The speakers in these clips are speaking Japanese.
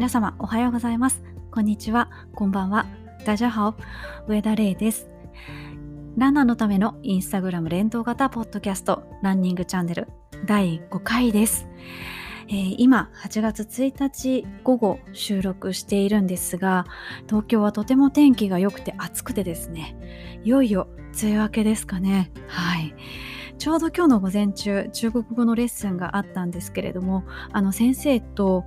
皆様おはようございます、こんにちは、こんばんは。ダジャハオ、上田玲です。ランナーのためのインスタグラム連動型ポッドキャストランニングチャンネル第5回です。今8月1日午後収録しているんですが、東京はとても天気が良くて暑くてですね、いよいよ梅雨明けですかね。はい。ちょうど今日の午前中、中国語のレッスンがあったんですけれども、先生と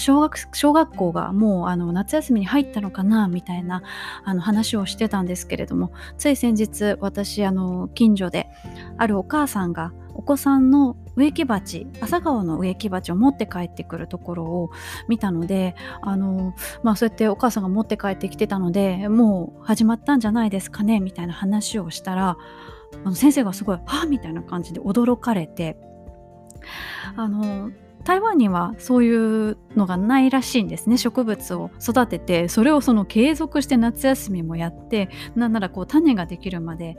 小学校がもう夏休みに入ったのかなみたいな話をしてたんですけれども、つい先日私近所であるお母さんがお子さんの植木鉢、朝顔の植木鉢を持って帰ってくるところを見たので、そうやってお母さんが持って帰ってきてたので、もう始まったんじゃないですかねみたいな話をしたら、先生がすごいはぁみたいな感じで驚かれて、台湾にはそういうのがないらしいんですね。植物を育てて、それを継続して夏休みもやって、なんなら種ができるまで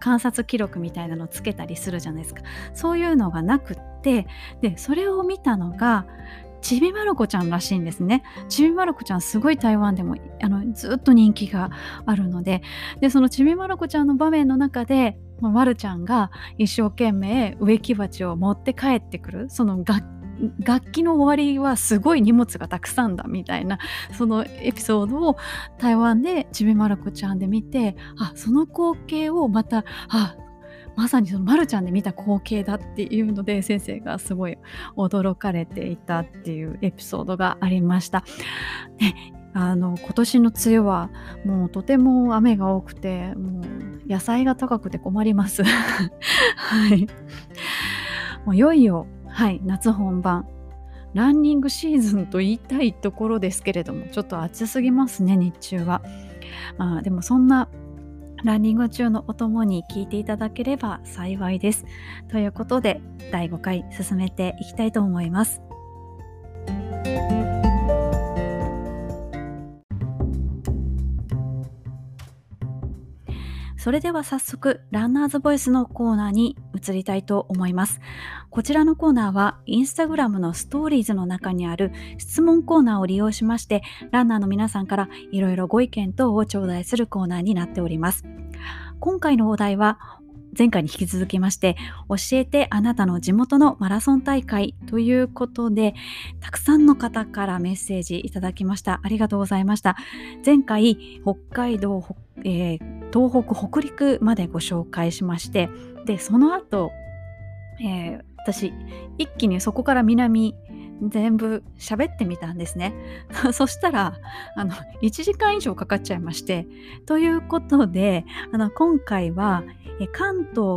観察記録みたいなのをつけたりするじゃないですか。そういうのがなくって、でそれを見たのがちびまる子ちゃんらしいんですね。ちびまる子ちゃんすごい台湾でもずっと人気があるので、そのちびまる子ちゃんの場面の中でまるちゃんが一生懸命植木鉢を持って帰ってくる、その楽器の終わりはすごい荷物がたくさんだみたいな、そのエピソードを台湾でちびまる子ちゃんで見て、その光景をまたまさにそのまるちゃんで見た光景だっていうので、先生がすごい驚かれていたっていうエピソードがありました。ね、今年の梅雨はもうとても雨が多くて、もう野菜が高くて困ります。はい。もういよいよ、はい、夏本番。ランニングシーズンと言いたいところですけれども、ちょっと暑すぎますね、日中は。でもそんなランニング中のお供に聞いていただければ幸いです。ということで、第5回進めていきたいと思います。それでは早速、ランナーズボイスのコーナーに移りたいと思います。こちらのコーナーは、インスタグラムのストーリーズの中にある質問コーナーを利用しまして、ランナーの皆さんからいろいろご意見等を頂戴するコーナーになっております。今回のお題は、前回に引き続きまして、教えてあなたの地元のマラソン大会ということで、たくさんの方からメッセージいただきました。ありがとうございました。前回、北海道、東北、北陸までご紹介しまして、でその後、私一気にそこから南全部喋ってみたんですね。そしたら1時間以上かかっちゃいまして、ということで今回は関東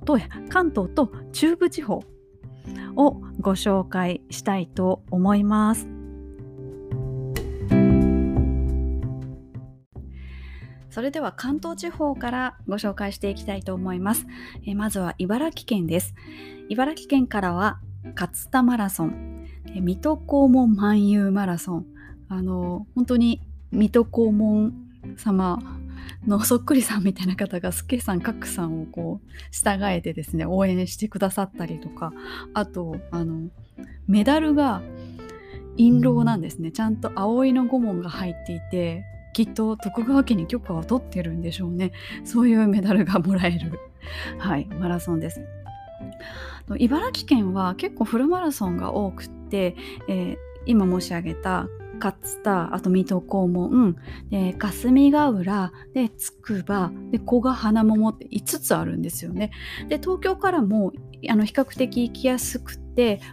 と中部地方をご紹介したいと思います。それでは関東地方からご紹介していきたいと思います。まずは茨城県です。茨城県からは勝田マラソン、水戸黄門漫遊マラソン、本当に水戸黄門様のそっくりさんみたいな方が助さん格さんを従えてですね、応援してくださったりとか、あとメダルが印籠なんですね。ちゃんと葵の御紋が入っていて、きっと徳川家に許可を取ってるんでしょうね。そういうメダルがもらえる、はい、マラソンです。茨城県は結構フルマラソンが多くて、今申し上げた勝田、あと水戸黄門、霞ヶ浦で筑波で古賀花桃って5つあるんですよね。で東京からも比較的行きやすくて、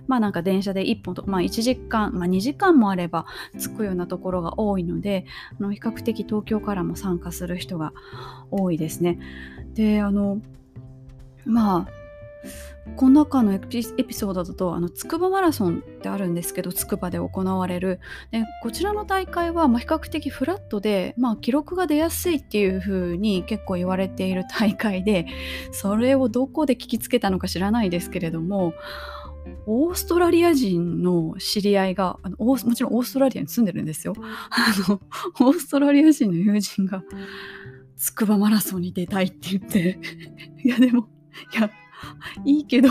なんか電車で1本と、1時間、2時間もあれば着くようなところが多いので、比較的東京からも参加する人が多いですね。でこの中のエピソードだと筑波マラソンってあるんですけど、筑波で行われる、でこちらの大会は比較的フラットで、記録が出やすいっていう風に結構言われている大会で、それをどこで聞きつけたのか知らないですけれども、オーストラリア人の知り合いがもちろんオーストラリアに住んでるんですよ。オーストラリア人の友人が筑波マラソンに出たいって言っていやでもいいけど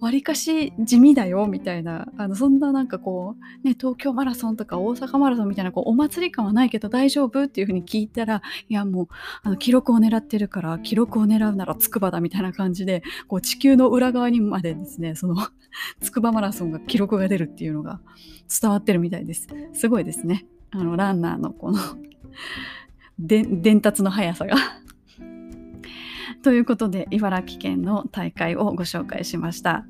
わりかし地味だよみたいな、そんななんかこう、ね、東京マラソンとか大阪マラソンみたいなこうお祭り感はないけど大丈夫っていう風に聞いたら、いやもう記録を狙ってるから記録を狙うなら筑波だみたいな感じで、こう地球の裏側にまでですね、その筑波マラソンが記録が出るっていうのが伝わってるみたいです。すごいですね、ランナーのこの伝達の速さがということで、茨城県の大会をご紹介しました。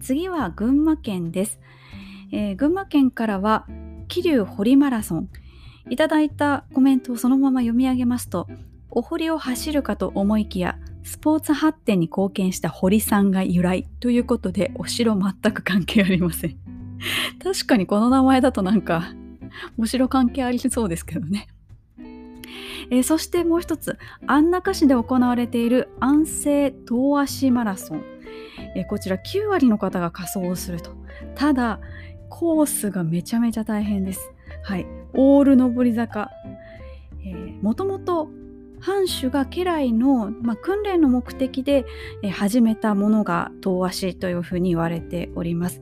次は群馬県です。群馬県からは桐生堀マラソン、いただいたコメントをそのまま読み上げますと、お堀を走るかと思いきやスポーツ発展に貢献した堀さんが由来ということで、お城全く関係ありません。確かにこの名前だとなんかお城関係ありそうですけどね。そしてもう一つ、安中市で行われている安政遠足マラソン、こちら9割の方が仮装をすると。ただコースがめちゃめちゃ大変です、はい、オール上り坂、もともと藩主が家来の、訓練の目的で、始めたものが遠足というふうに言われております、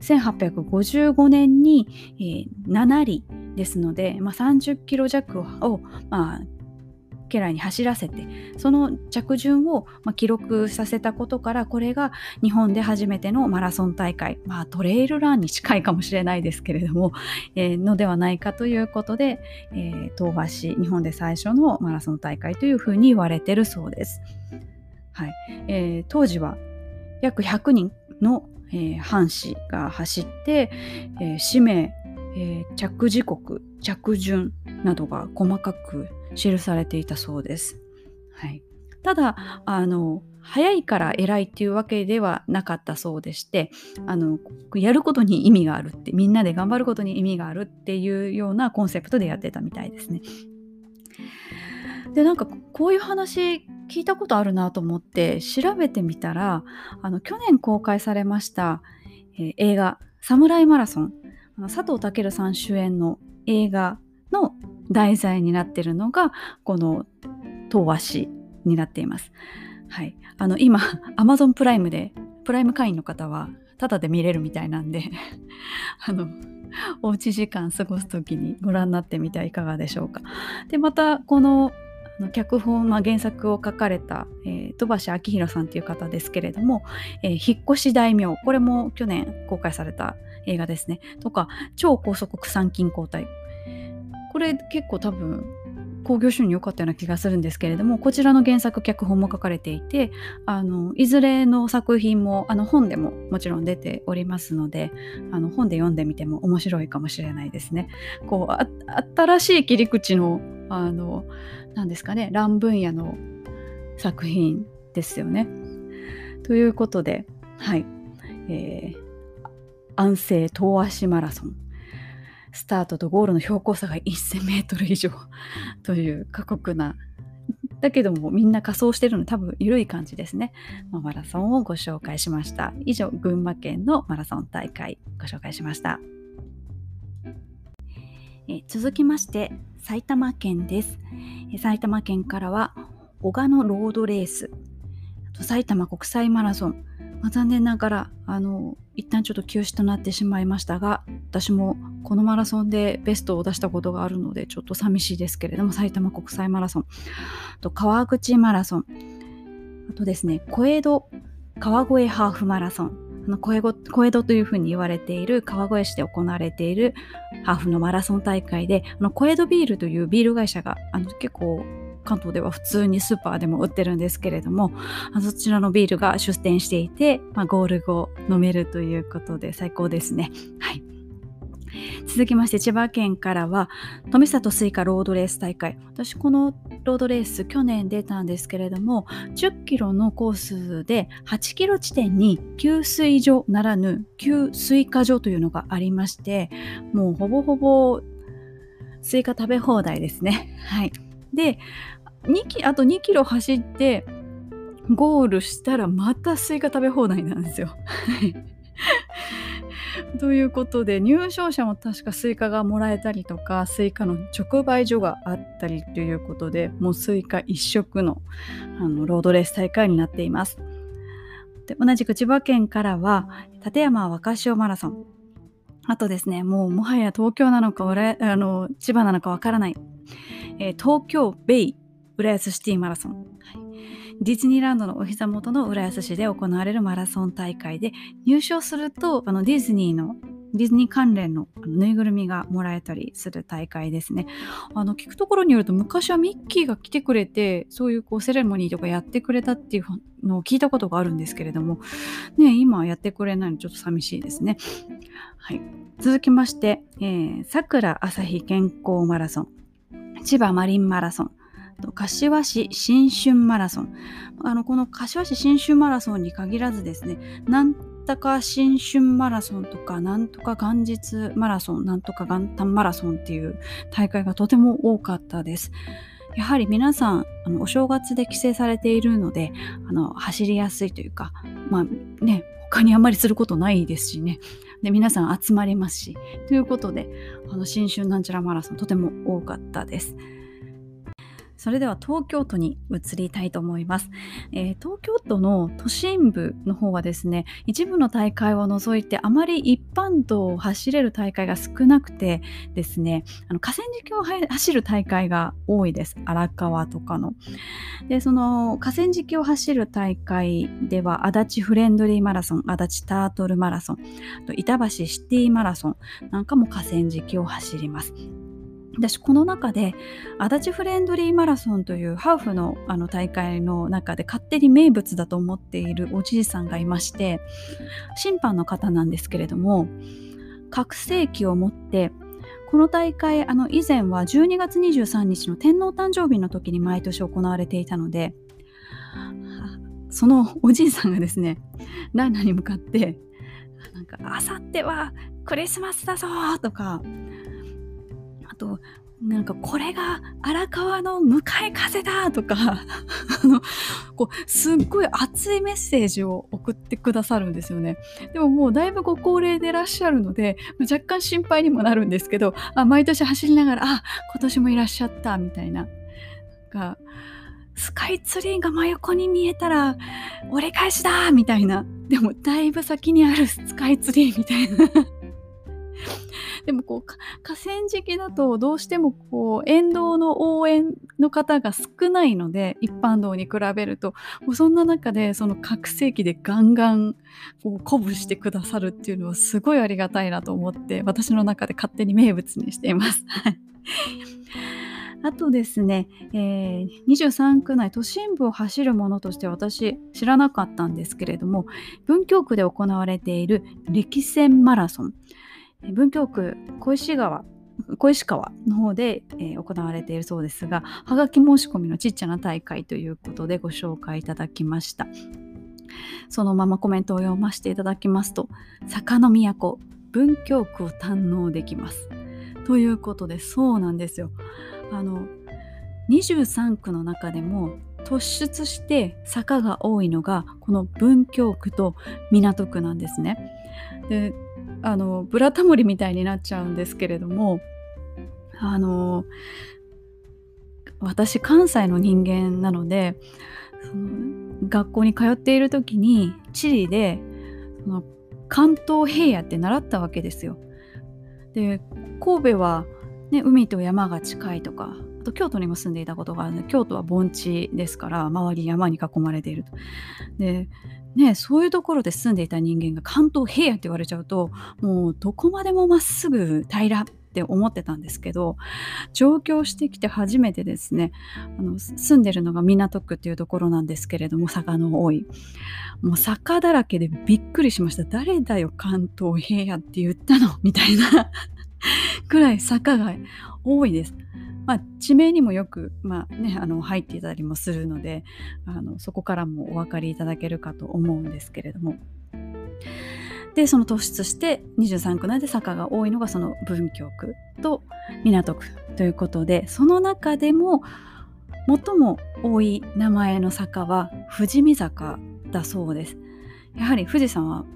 1855年に、7里ですので、30キロ弱を、家来に走らせて、その着順を、記録させたことから、これが日本で初めてのマラソン大会、トレイルランに近いかもしれないですけれども、のではないかということで、遠足、日本で最初のマラソン大会というふうに言われているそうです、はい。当時は約100人の藩士が走って、氏名、着時刻、着順などが細かく記されていたそうです、はい。ただ早いから偉いっていうわけではなかったそうでして、やることに意味があるって、みんなで頑張ることに意味があるっていうようなコンセプトでやってたみたいですね。で、なんかこういう話聞いたことあるなと思って調べてみたら、去年公開されました、映画サムライマラソン、佐藤健さん主演の映画の題材になっているのがこの遠足になっています、はい。今 Amazon プライムでプライム会員の方はタダで見れるみたいなんでおうち時間過ごすときにご覧になってみてはいかがでしょうか。で、またこの脚本、原作を書かれた、戸橋昭弘さんという方ですけれども、引っ越し大名、これも去年公開された映画ですね、とか超高速区産金交代、これ結構多分興行収入良かったような気がするんですけれども、こちらの原作脚本も書かれていて、いずれの作品も本でももちろん出ておりますので、本で読んでみても面白いかもしれないですね。こう新しい切り口の何ですかね、ラン分野の作品ですよね。ということで、はい、安政遠足マラソン、スタートとゴールの標高差が 1000m 以上という過酷な、だけどもみんな仮装してるの多分緩い感じですね、マラソンをご紹介しました。以上、群馬県のマラソン大会ご紹介しました。続きまして埼玉県です。埼玉県からは小鹿野ロードレース、あと埼玉国際マラソン、残念ながら一旦ちょっと休止となってしまいましたが、私もこのマラソンでベストを出したことがあるのでちょっと寂しいですけれども、埼玉国際マラソン、あと川口マラソン、あとですね、小江戸川越ハーフマラソン、小江戸というふうに言われている川越市で行われているハーフのマラソン大会で、小江戸ビールというビール会社が結構関東では普通にスーパーでも売ってるんですけれども、そちらのビールが出店していて、ゴール後飲めるということで最高ですね、はい。続きまして、千葉県からは富里スイカロードレース大会、私このロードレース去年出たんですけれども、10キロのコースで8キロ地点に給水所ならぬ給スイカ所というのがありまして、もうほぼほぼスイカ食べ放題ですね、はい。で、あと2キロ走ってゴールしたらまたスイカ食べ放題なんですよということで、入賞者も確かスイカがもらえたりとか、スイカの直売所があったりということで、もうスイカ一色の、ロードレース大会になっています。で、同じく千葉県からは館山若潮マラソン、あとですね、もはや東京なのか千葉なのかわからない、東京ベイ浦安シティマラソン、ディズニーランドのお膝元の浦安市で行われるマラソン大会で、入賞するとディズニー関連のぬいぐるみがもらえたりする大会ですね。聞くところによると、昔はミッキーが来てくれて、そういうセレモニーとかやってくれたっていうのを聞いたことがあるんですけれども、ね、今はやってくれないのちょっと寂しいですね。はい、続きまして、さくら朝日健康マラソン、千葉マリンマラソン、柏市新春マラソン。この柏市新春マラソンに限らずですね、なんとか新春マラソンとか、なんとか元日マラソン、なんとか元旦マラソンっていう大会がとても多かったです。やはり皆さんお正月で帰省されているので、走りやすいというか、他にあまりすることないですしね。で、皆さん集まりますし、ということで新春なんちゃらマラソンとても多かったです。それでは東京都に移りたいと思います。東京都の都心部の方はですね、一部の大会を除いてあまり一般道を走れる大会が少なくてですね、河川敷を走る大会が多いです。荒川とかの。で、その河川敷を走る大会では、足立フレンドリーマラソン、足立タートルマラソン、あと板橋シティマラソンなんかも河川敷を走ります。私、この中で足立フレンドリーマラソンというハーフの大会の中で勝手に名物だと思っているおじいさんがいまして、審判の方なんですけれども、拡声器を持って、この大会以前は12月23日の天皇誕生日の時に毎年行われていたので、そのおじいさんがですね、ランナーに向かって、あさってはクリスマスだぞとか、あとこれが荒川の向かい風だとかすっごい熱いメッセージを送ってくださるんですよね。でも、もうだいぶご高齢でいらっしゃるので、若干心配にもなるんですけど、毎年走りながら、今年もいらっしゃったみたいな、スカイツリーが真横に見えたら折り返しだみたいな、でもだいぶ先にあるスカイツリーみたいなでも河川敷だとどうしても沿道の応援の方が少ないので、一般道に比べると、もうそんな中でその拡声器でガンガン鼓舞してくださるっていうのはすごいありがたいなと思って、私の中で勝手に名物にしていますあとですね、23区内都心部を走るものとして私知らなかったんですけれども、文京区で行われている歴戦マラソン、文京区小石川の方で、行われているそうですが、はがき申し込みのちっちゃな大会ということでご紹介いただきました。そのままコメントを読ませていただきますと、坂の都文京区を堪能できますということで、そうなんですよ。23区の中でも突出して坂が多いのが、この文京区と港区なんですね。で、ブラタモリみたいになっちゃうんですけれども、私関西の人間なので、学校に通っている時に地理で関東平野って習ったわけですよ。で、神戸は、海と山が近いとか、あと京都にも住んでいたことがあるので、京都は盆地ですから、周り山に囲まれていると。でそういうところで住んでいた人間が関東平野って言われちゃうと、もうどこまでもまっすぐ平らって思ってたんですけど、上京してきて初めてですね、住んでるのが港区っていうところなんですけれども、坂の多い、もう坂だらけでびっくりしました。誰だよ関東平野って言ったのみたいなくらい坂が多いです。地名にもよく、入っていたりもするので、そこからもお分かりいただけるかと思うんですけれども。で、その突出して23区内で坂が多いのが、その文京区と港区ということで、その中でも最も多い名前の坂は富士見坂だそうです。やはり富士山は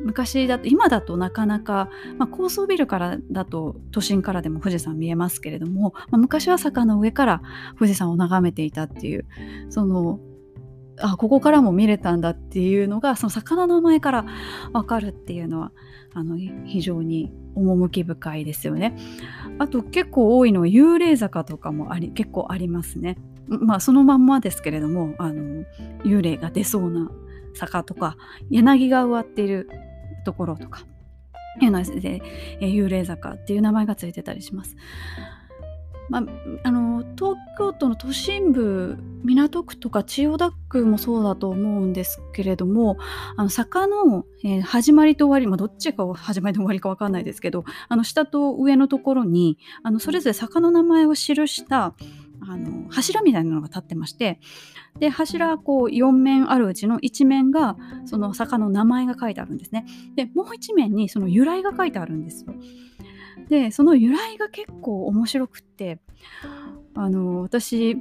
昔だと、今だとなかなか、高層ビルからだと都心からでも富士山見えますけれども、昔は坂の上から富士山を眺めていたっていう、そのここからも見れたんだっていうのが、その坂の名前から分かるっていうのは非常に趣深いですよね。あと結構多いのは幽霊坂とかも結構ありますね。そのまんまですけれども、幽霊が出そうな坂とか、柳が植わっているところとかいうので、幽霊坂っていう名前がついてたりします。東京都の都心部、港区とか千代田区もそうだと思うんですけれども、坂の、始まりと終わり、どっちが始まりと終わりか分かんないですけど、下と上のところにそれぞれ坂の名前を記した柱みたいなのが立ってまして、で柱はこう4面あるうちの1面がその坂の名前が書いてあるんですね。でもう1面にその由来が書いてあるんですよ。でその由来が結構面白くって、私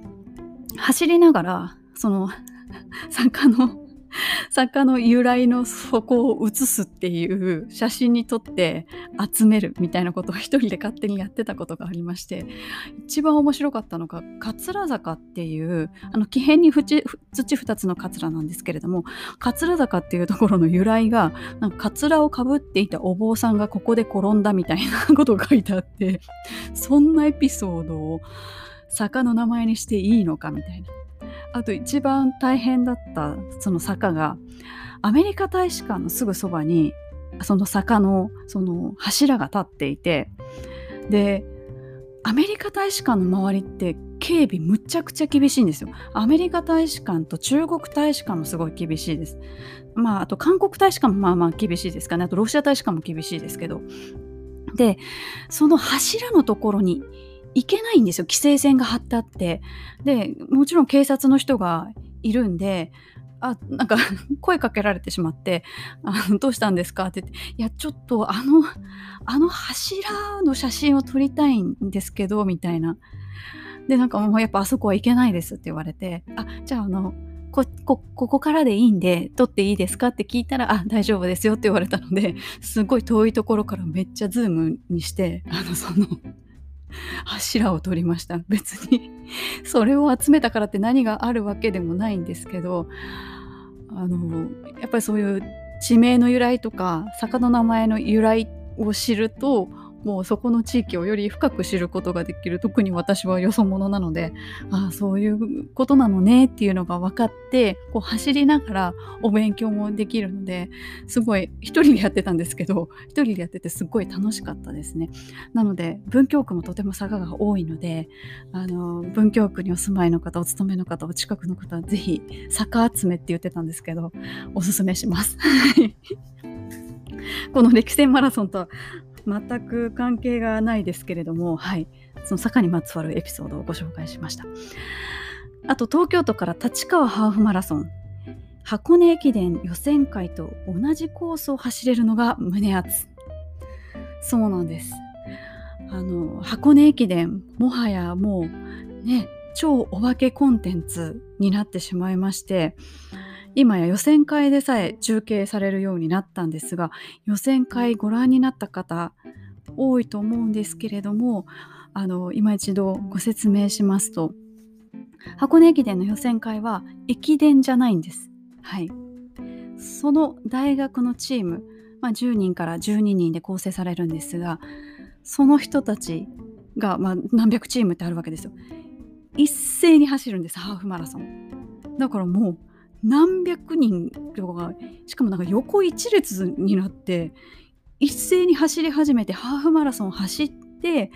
走りながらその坂の由来の底を写すっていう写真に撮って集めるみたいなことを一人で勝手にやってたことがありまして、一番面白かったのが桂坂っていう木片に土2つの桂なんですけれども、桂坂っていうところの由来が、なんか桂をかぶっていたお坊さんがここで転んだみたいなことが書いてあって、そんなエピソードを坂の名前にしていいのかみたいな。あと一番大変だったその坂が、アメリカ大使館のすぐそばにその坂のその柱が立っていて、でアメリカ大使館の周りって警備むちゃくちゃ厳しいんですよ。アメリカ大使館と中国大使館もすごい厳しいです。あと韓国大使館も厳しいですかね。あとロシア大使館も厳しいですけど、でその柱のところに行けないんですよ。規制線が張ってあって、でもちろん警察の人がいるんで、なんか声かけられてしまってどうしたんですかって言って、いやちょっとあの柱の写真を撮りたいんですけどみたいな。でなんかもうやっぱあそこは行けないですって言われて、じゃあここからでいいんで撮っていいですかって聞いたら、大丈夫ですよって言われたので、すごい遠いところからめっちゃズームにしてその柱を取りました。別にそれを集めたからって何があるわけでもないんですけど、やっぱりそういう地名の由来とか坂の名前の由来を知ると、もうそこの地域をより深く知ることができる。特に私はよそ者なので、そういうことなのねっていうのが分かって、こう走りながらお勉強もできるので、すごい一人でやってたんですけど、一人でやっててすごい楽しかったですね。なので文京区もとても坂が多いので、文京区にお住まいの方、お勤めの方、お近くの方はぜひ坂集めって言ってたんですけど、おすすめしますこの歴戦マラソンとは全く関係がないですけれども、その坂にまつわるエピソードをご紹介しました。あと東京都から、立川ハーフマラソン箱根駅伝予選会と同じコースを走れるのが胸熱。そうなんです。箱根駅伝、もはやもうね、超お化けコンテンツになってしまいまして、今や予選会でさえ中継されるようになったんですが、予選会ご覧になった方多いと思うんですけれども、今一度ご説明しますと、箱根駅伝の予選会は駅伝じゃないんです。その大学のチーム、10人から12人で構成されるんですが、その人たちが、何百チームってあるわけですよ。一斉に走るんです、ハーフマラソン。だからもう何百人とか、しかもなんか横一列になって一斉に走り始めて、ハーフマラソンを走って、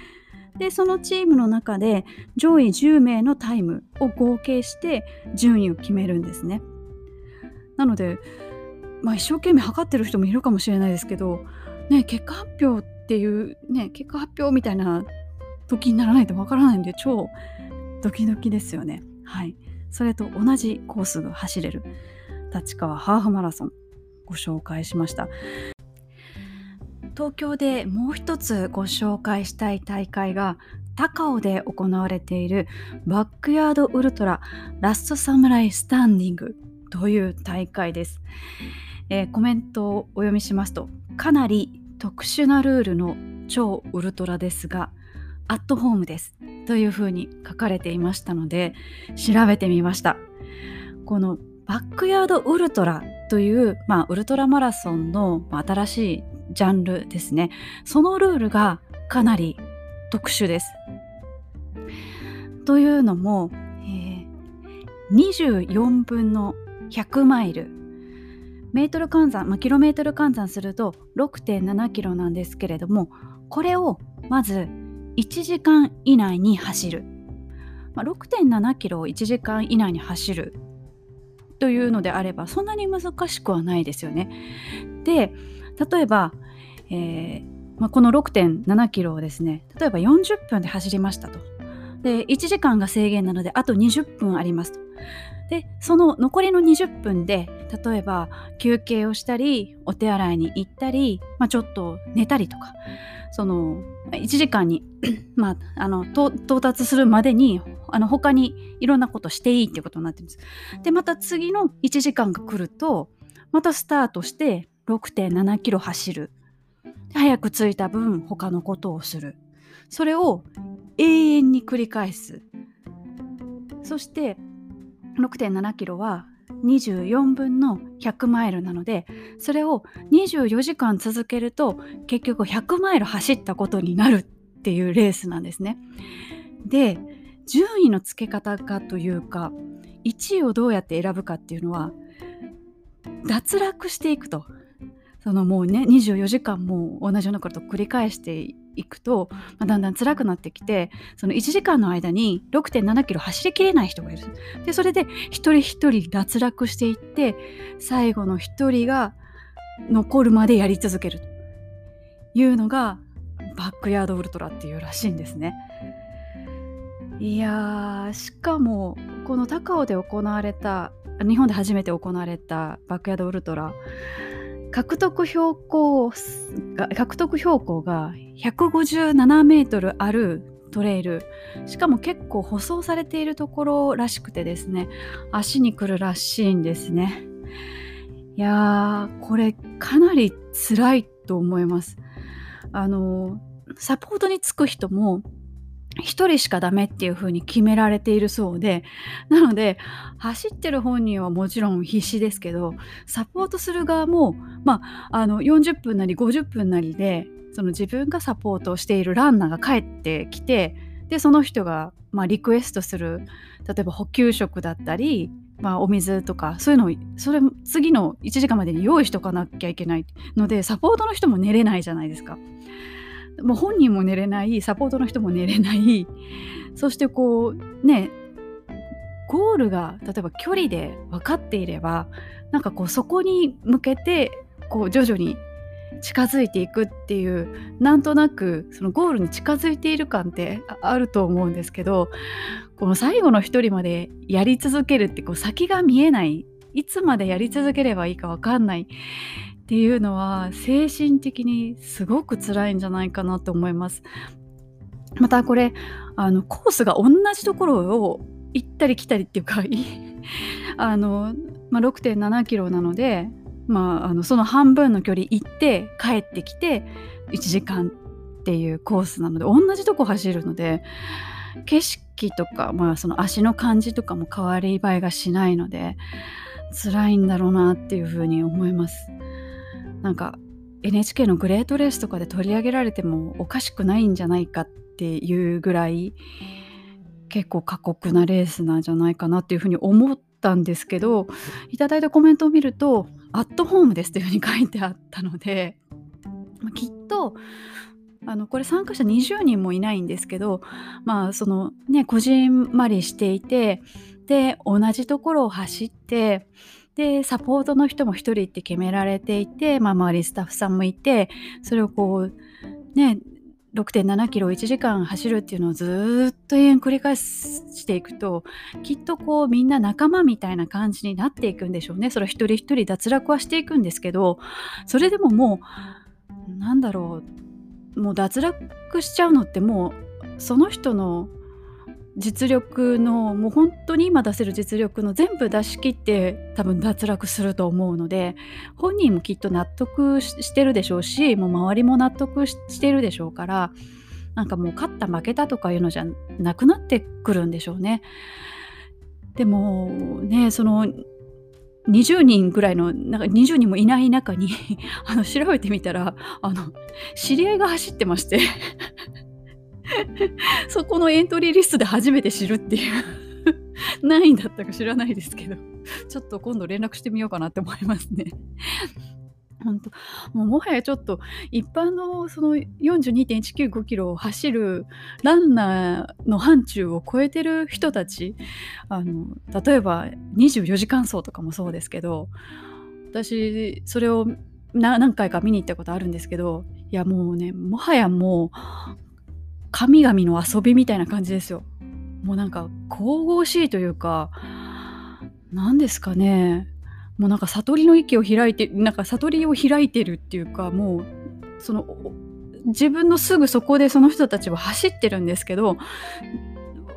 でそのチームの中で上位10名のタイムを合計して順位を決めるんですね。なので、一生懸命測ってる人もいるかもしれないですけど、結果発表っていうね、結果発表みたいな時にならないとわからないんで、超ドキドキですよね。それと同じコースが走れる立川ハーフマラソン、ご紹介しました。東京でもう一つご紹介したい大会が、高尾で行われているバックヤードウルトララストサムライスタンディングという大会です。コメントをお読みしますと、かなり特殊なルールの超ウルトラですがアットホームですというふうに書かれていましたので調べてみました。このバックヤードウルトラという、ウルトラマラソンの新しいジャンルですね。そのルールがかなり特殊です。というのも、24分の100マイルメートル換算、キロメートル換算すると 6.7 キロなんですけれども、これをまず1時間以内に走る、6.7 キロを1時間以内に走るというのであればそんなに難しくはないですよね。で、例えば、この 6.7 キロをですね、例えば40分で走りましたと。で、1時間が制限なのであと20分ありますと。で、その残りの20分で例えば休憩をしたりお手洗いに行ったり、ちょっと寝たりとか、その1時間に到達するまでに他にいろんなことしていいっていうことになってるんです。で、また次の1時間が来るとまたスタートして 6.7 キロ走る、早く着いた分他のことをする、それを永遠に繰り返す。そして 6.7 キロは24分の100マイルなので、それを24時間続けると結局100マイル走ったことになるっていうレースなんですね。で、順位の付け方かというか、1位をどうやって選ぶかっていうのは脱落していくと、もうね、24時間も同じようなことを繰り返していくと、だんだん辛くなってきて、その1時間の間に 6.7 キロ走りきれない人がいる。で、それで一人一人脱落していって、最後の一人が残るまでやり続けるというのがバックヤードウルトラっていうらしいんですね。いやー、しかもこの高尾で行われた、日本で初めて行われたバックヤードウルトラ、獲得標高が157メートルあるトレイル、しかも結構舗装されているところらしくてですね、足にくるらしいんですね。いやー、これかなり辛いと思います。サポートにつく人も一人しかダメっていう風に決められているそうで、なので走ってる本人はもちろん必死ですけど、サポートする側も、40分なり50分なりで、その自分がサポートをしているランナーが帰ってきて、でその人が、リクエストする、例えば補給食だったり、お水とか、そういうのを次の1時間までに用意しとかなきゃいけないので、サポートの人も寝れないじゃないですか。もう本人も寝れない、サポートの人も寝れない。そしてゴールが例えば距離で分かっていれば、そこに向けて徐々に近づいていくっていう、なんとなくそのゴールに近づいている感ってあると思うんですけど、この最後の一人までやり続けるって、先が見えない、いつまでやり続ければいいか分かんないっていうのは、精神的にすごく辛いんじゃないかなと思います。またこれコースが同じところを行ったり来たりっていうか6.7 キロなので、その半分の距離行って帰ってきて1時間っていうコースなので、同じとこ走るので景色とか、その足の感じとかも変わり映えがしないので辛いんだろうなっていうふうに思います。NHK のグレートレースとかで取り上げられてもおかしくないんじゃないかっていうぐらい、結構過酷なレースなんじゃないかなっていうふうに思ったんですけど、いただいたコメントを見るとアットホームですというふうに書いてあったので、きっとこれ参加者20人もいないんですけど、こじんまりしていて、で同じところを走って、でサポートの人も一人って決められていて、周りスタッフさんもいて、それを6.7 キロを1時間走るっていうのをずっと繰り返していくと、きっとみんな仲間みたいな感じになっていくんでしょうね。それ一人一人脱落はしていくんですけど、それでももう脱落しちゃうのって、もうその人の実力のもう本当に今出せる実力の全部出し切って多分脱落すると思うので、本人もきっと納得してるでしょうし、もう周りも納得してるでしょうから、なんかもう勝った負けたとかいうのじゃなくなってくるんでしょうね。でもね、その20人ぐらいの、なんか20人もいない中に調べてみたら知り合いが走ってましてそこのエントリーリストで初めて知るっていう何位だったか知らないですけど、ちょっと今度連絡してみようかなって思いますね。本当もはやちょっと一般のその 42.195 キロを走るランナーの範疇を超えてる人たち、例えば24時間走とかもそうですけど、私それを何回か見に行ったことあるんですけど、いやもうね、もはやもう神々の遊びみたいな感じですよ。もうなんか神々しいというか、何ですかね、もうなんか悟りの域を開いて、なんか悟りを開いてるっていうか、もうその自分のすぐそこでその人たちは走ってるんですけど、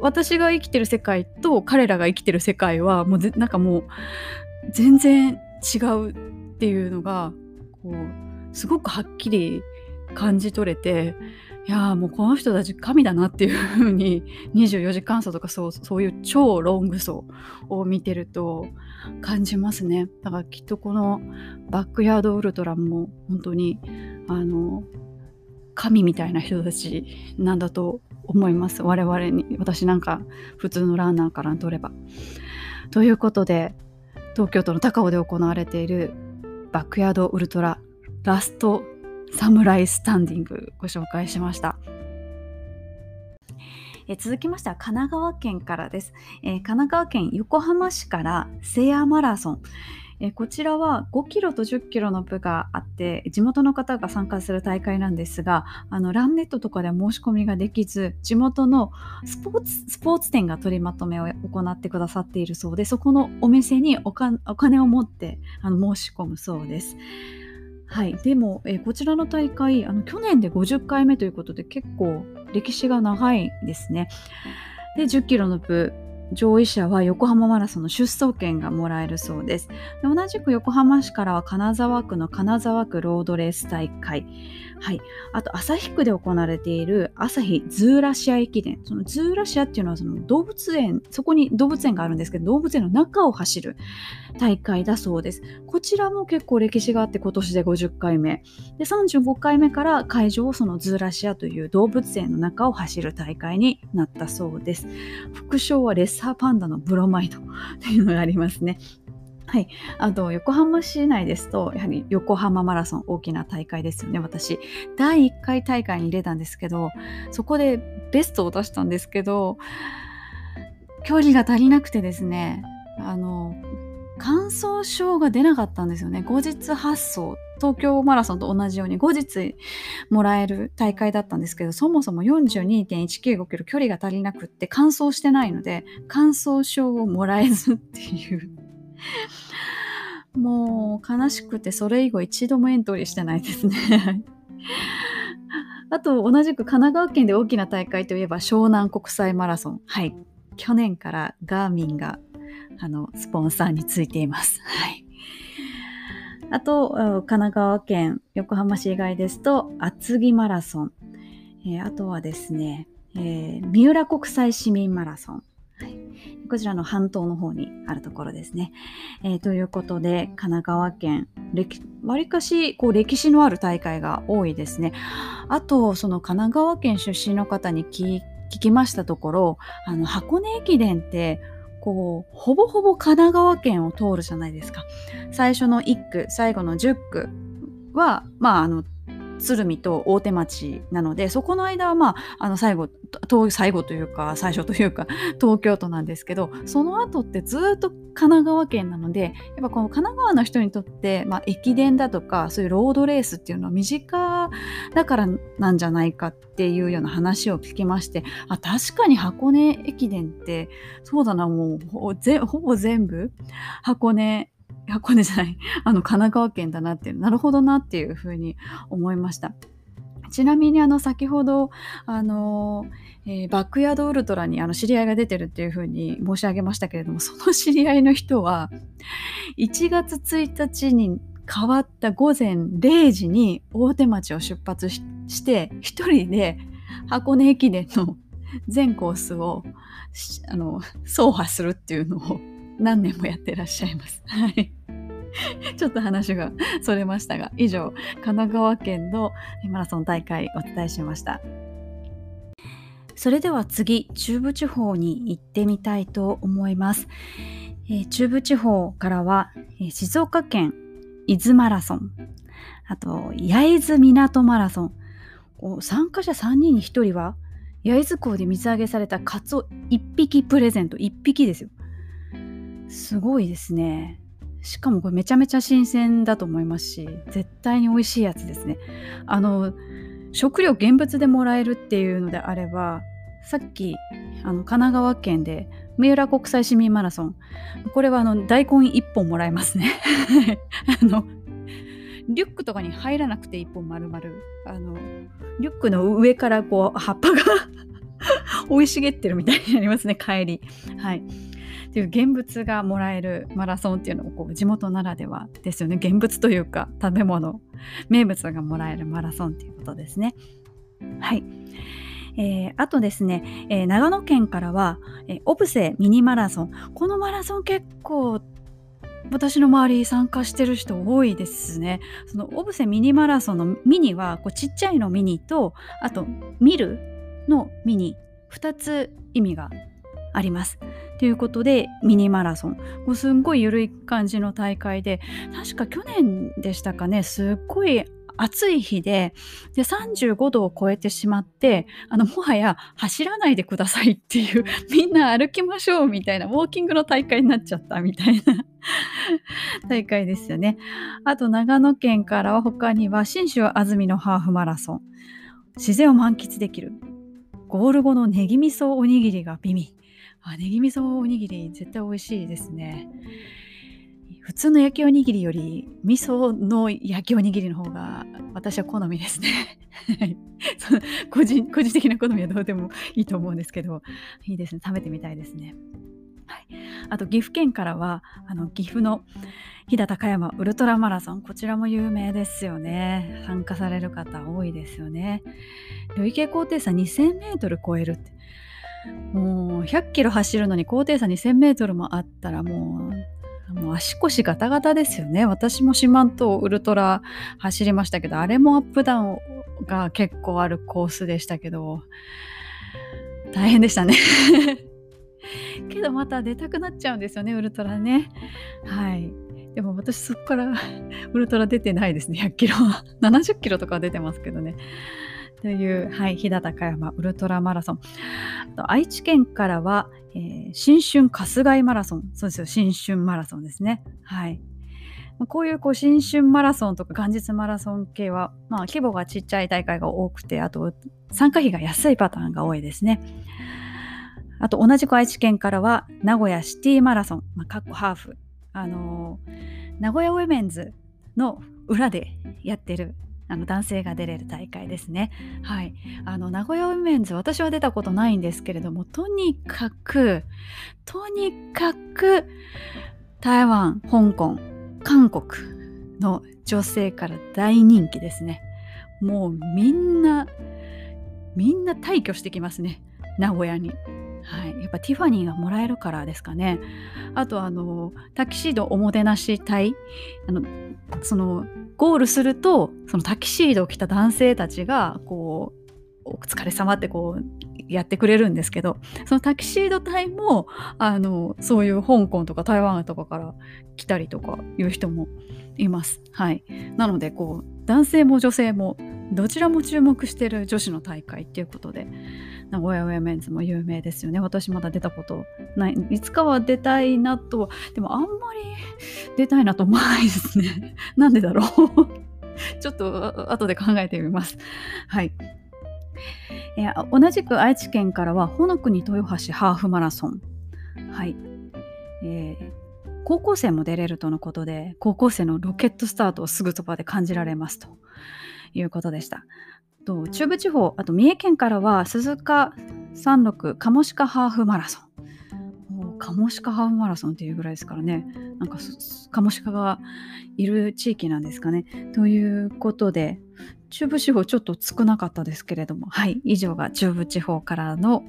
私が生きてる世界と彼らが生きてる世界はもうなんかもう全然違うっていうのがこうすごくはっきり感じ取れて、いやもうこの人たち神だなっていうふうに、24時間走とかそういう超ロング走を見てると感じますね。だからきっとこのバックヤードウルトラも本当に神みたいな人たちなんだと思います、我々に。私なんか普通のランナーから取れば。ということで、東京都の高尾で行われているバックヤードウルトララストサムライスタンディング、ご紹介しました。続きましては神奈川県からです。神奈川県横浜市から聖夜マラソン、こちらは5キロと10キロの部があって、地元の方が参加する大会なんですが、ランネットとかでは申し込みができず、地元のスポーツ店が取りまとめを行ってくださっているそうで、そこのお店にお金を持って申し込むそうです。はい。でも、こちらの大会去年で50回目ということで、結構歴史が長いですね。で、10キロの部上位者は横浜マラソンの出走権がもらえるそうです。で、同じく横浜市からは金沢区の金沢区ロードレース大会、はい、あと旭区で行われている旭ズーラシア駅伝。そのズーラシアっていうのはその動物園、そこに動物園があるんですけど、動物園の中を走る大会だそうです。こちらも結構歴史があって、今年で50回目、で35回目から会場をそのズーラシアという動物園の中を走る大会になったそうです。副賞はレッサーパンダのブロマイドというのがありますね。はい、あと横浜市内ですと、やはり横浜マラソン、大きな大会ですよね。私第1回大会に出たんですけど、そこでベストを出したんですけど、距離が足りなくてですね、完走証が出なかったんですよね。後日発送、東京マラソンと同じように後日もらえる大会だったんですけど、そもそも 42.195 キロ距離が足りなくって完走してないので、完走証をもらえずっていうもう悲しくて、それ以後一度もエントリーしてないですねあと同じく神奈川県で大きな大会といえば湘南国際マラソン、はい、去年からガーミンがスポンサーについています、はい。あと神奈川県横浜市以外ですと厚木マラソン、あとはですね、三浦国際市民マラソン、はい、こちらの半島の方にあるところですね、ということで神奈川県わりかしこう歴史のある大会が多いですね。あとその神奈川県出身の方に聞きましたところ、箱根駅伝ってこうほぼほぼ神奈川県を通るじゃないですか。最初の1区最後の10区は、まあ、鶴見と大手町なので、そこの間は、まあ、最後というか最初というか東京都なんですけど、その後ってずっと神奈川県なので、やっぱこの神奈川の人にとって、まあ、駅伝だとかそういうロードレースっていうのは身近だからなんじゃないかっていうような話を聞きまして、あ、確かに箱根駅伝ってそうだな、もうほぼ全部箱根じゃない神奈川県だなっていう、なるほどなっていうふうに思いました。ちなみに先ほどバックヤードウルトラに知り合いが出てるっていうふうに申し上げましたけれども、その知り合いの人は1月1日に変わった午前0時に大手町を出発 して一人で箱根駅伝の全コースを走破するっていうのを何年もやってらっしゃいます。はいちょっと話がそれましたが、以上神奈川県のマラソン大会お伝えしました。それでは次、中部地方に行ってみたいと思います。中部地方からは、静岡県伊豆マラソン、あと焼津港マラソン、参加者3人に1人は焼津港で水揚げされたカツオ1匹プレゼント。1匹ですよ。すごいですね。しかもこれめちゃめちゃ新鮮だと思いますし、絶対に美味しいやつですね。食料現物でもらえるっていうのであれば、さっき神奈川県で三浦国際市民マラソン、これは大根1本もらえますねリュックとかに入らなくて1本丸々リュックの上から葉っぱが生い茂ってるみたいになりますね、帰り。はいっていう現物がもらえるマラソンっていうのも地元ならではですよね。現物というか食べ物、名物がもらえるマラソンっていうことですね。はい、あとですね、長野県からは、オブセミニマラソン。このマラソン結構私の周り参加してる人多いですね。そのオブセミニマラソンのミニはちっちゃいのミニと、あと見るのミニ、2つ意味がありますということで、ミニマラソン、もうすんごい緩い感じの大会で、確か去年でしたかね、すっごい暑い日 で35度を超えてしまって、もはや走らないでくださいっていうみんな歩きましょうみたいな、ウォーキングの大会になっちゃったみたいな大会ですよね。あと長野県からは他には信州安曇野ハーフマラソン、自然を満喫できる、ゴール後のネギ味噌おにぎりが美味。ネギ味噌おにぎり絶対美味しいですね。普通の焼きおにぎりより味噌の焼きおにぎりの方が私は好みですね個人的な好みはどうでもいいと思うんですけど、いいですね、食べてみたいですね。はい、あと岐阜県からは岐阜の飛騨高山ウルトラマラソン、こちらも有名ですよね。参加される方多いですよね。累計高低差 2000m 超えるって、もう100キロ走るのに高低差 2000m もあったらもう足腰ガタガタですよね。私も四万十ウルトラ走りましたけど、あれもアップダウンが結構あるコースでしたけど大変でしたねけどまた出たくなっちゃうんですよね、ウルトラね。はい、でも私そこからウルトラ出てないですね。100キロは70キロとか出てますけどね、という、はい、飛騨高山ウルトラマラソン。あと愛知県からは、新春春日井マラソン。そうですよ、新春マラソンですね。はい、こういう、新春マラソンとか元日マラソン系は、規模がちっちゃい大会が多くて、あと参加費が安いパターンが多いですね。あと同じく愛知県からは名古屋シティマラソン、ハーフ、名古屋ウェメンズの裏でやってる男性が出れる大会ですね。はい、名古屋ウィメンズ、私は出たことないんですけれども、とにかく台湾、香港、韓国の女性から大人気ですね。もうみんな大挙してきますね、名古屋に。はい、やっぱティファニーがもらえるからですかね。あとタキシードおもてなし隊、ゴールするとそのタキシードを着た男性たちがお疲れ様ってやってくれるんですけど、そのタキシード隊もそういう香港とか台湾とかから来たりとかいう人もいます。はい、なので男性も女性もどちらも注目している女子の大会っていうことで、名古屋ウェメンズも有名ですよね。私まだ出たことない。いつかは出たいなと、でもあんまり出たいなと思わないですね。なんでだろうちょっと後で考えてみます。はい、同じく愛知県からはほの国豊橋ハーフマラソン。はい、高校生も出れるとのことで、高校生のロケットスタートをすぐそばで感じられますということでした。中部地方、あと三重県からは鈴鹿山麓カモシカハーフマラソン。カモシカハーフマラソンっていうぐらいですからね、なんかカモシカがいる地域なんですかね。ということで中部地方ちょっと少なかったですけれども、はい、以上が中部地方からの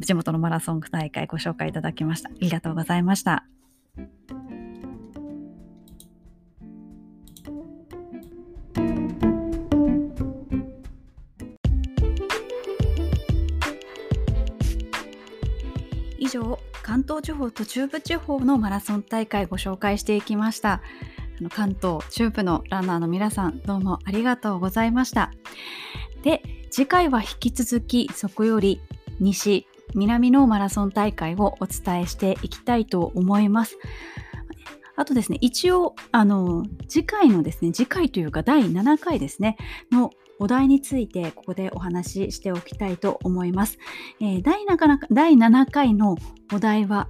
地元のマラソン大会ご紹介いただきました。ありがとうございました。以上、関東地方と中部地方のマラソン大会ご紹介していきました。関東、中部のランナーの皆さん、どうもありがとうございました。で、次回は引き続きそこより西、南のマラソン大会をお伝えしていきたいと思います。あとですね、一応次回のですね、次回というか第7回ですねのお題についてここでお話ししておきたいと思います。第7回のお題は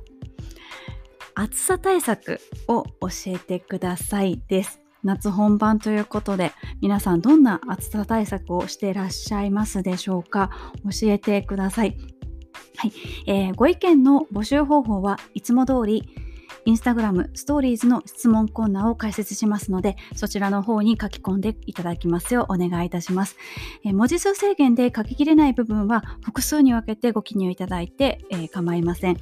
暑さ対策を教えてくださいです。夏本番ということで、皆さんどんな暑さ対策をしていらっしゃいますでしょうか？教えてください。はい、ご意見の募集方法はいつも通りインスタグラムストーリーズの質問コーナーを開設しますので、そちらの方に書き込んでいただきますようお願いいたします。文字数制限で書ききれない部分は複数に分けてご記入いただいて、構いません。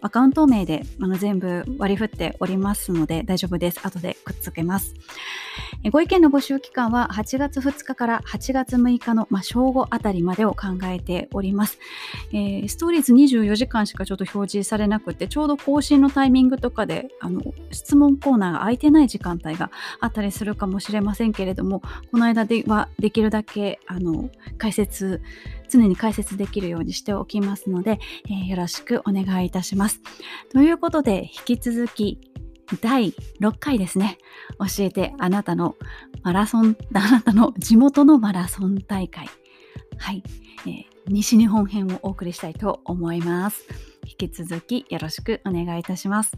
アカウント名で全部割り振っておりますので大丈夫です。後でくっつけます。ご意見の募集期間は8月2日から8月6日の、正午あたりまでを考えております。ストーリーズ24時間しかちょっと表示されなくて、ちょうど更新のタイミングとかで質問コーナーが空いてない時間帯があったりするかもしれませんけれども、この間ではできるだけ常に解説できるようにしておきますので、よろしくお願いいたします。ということで、引き続き第6回ですね、教えてあなたの地元のマラソン大会、はい、西日本編をお送りしたいと思います。引き続きよろしくお願いいたします。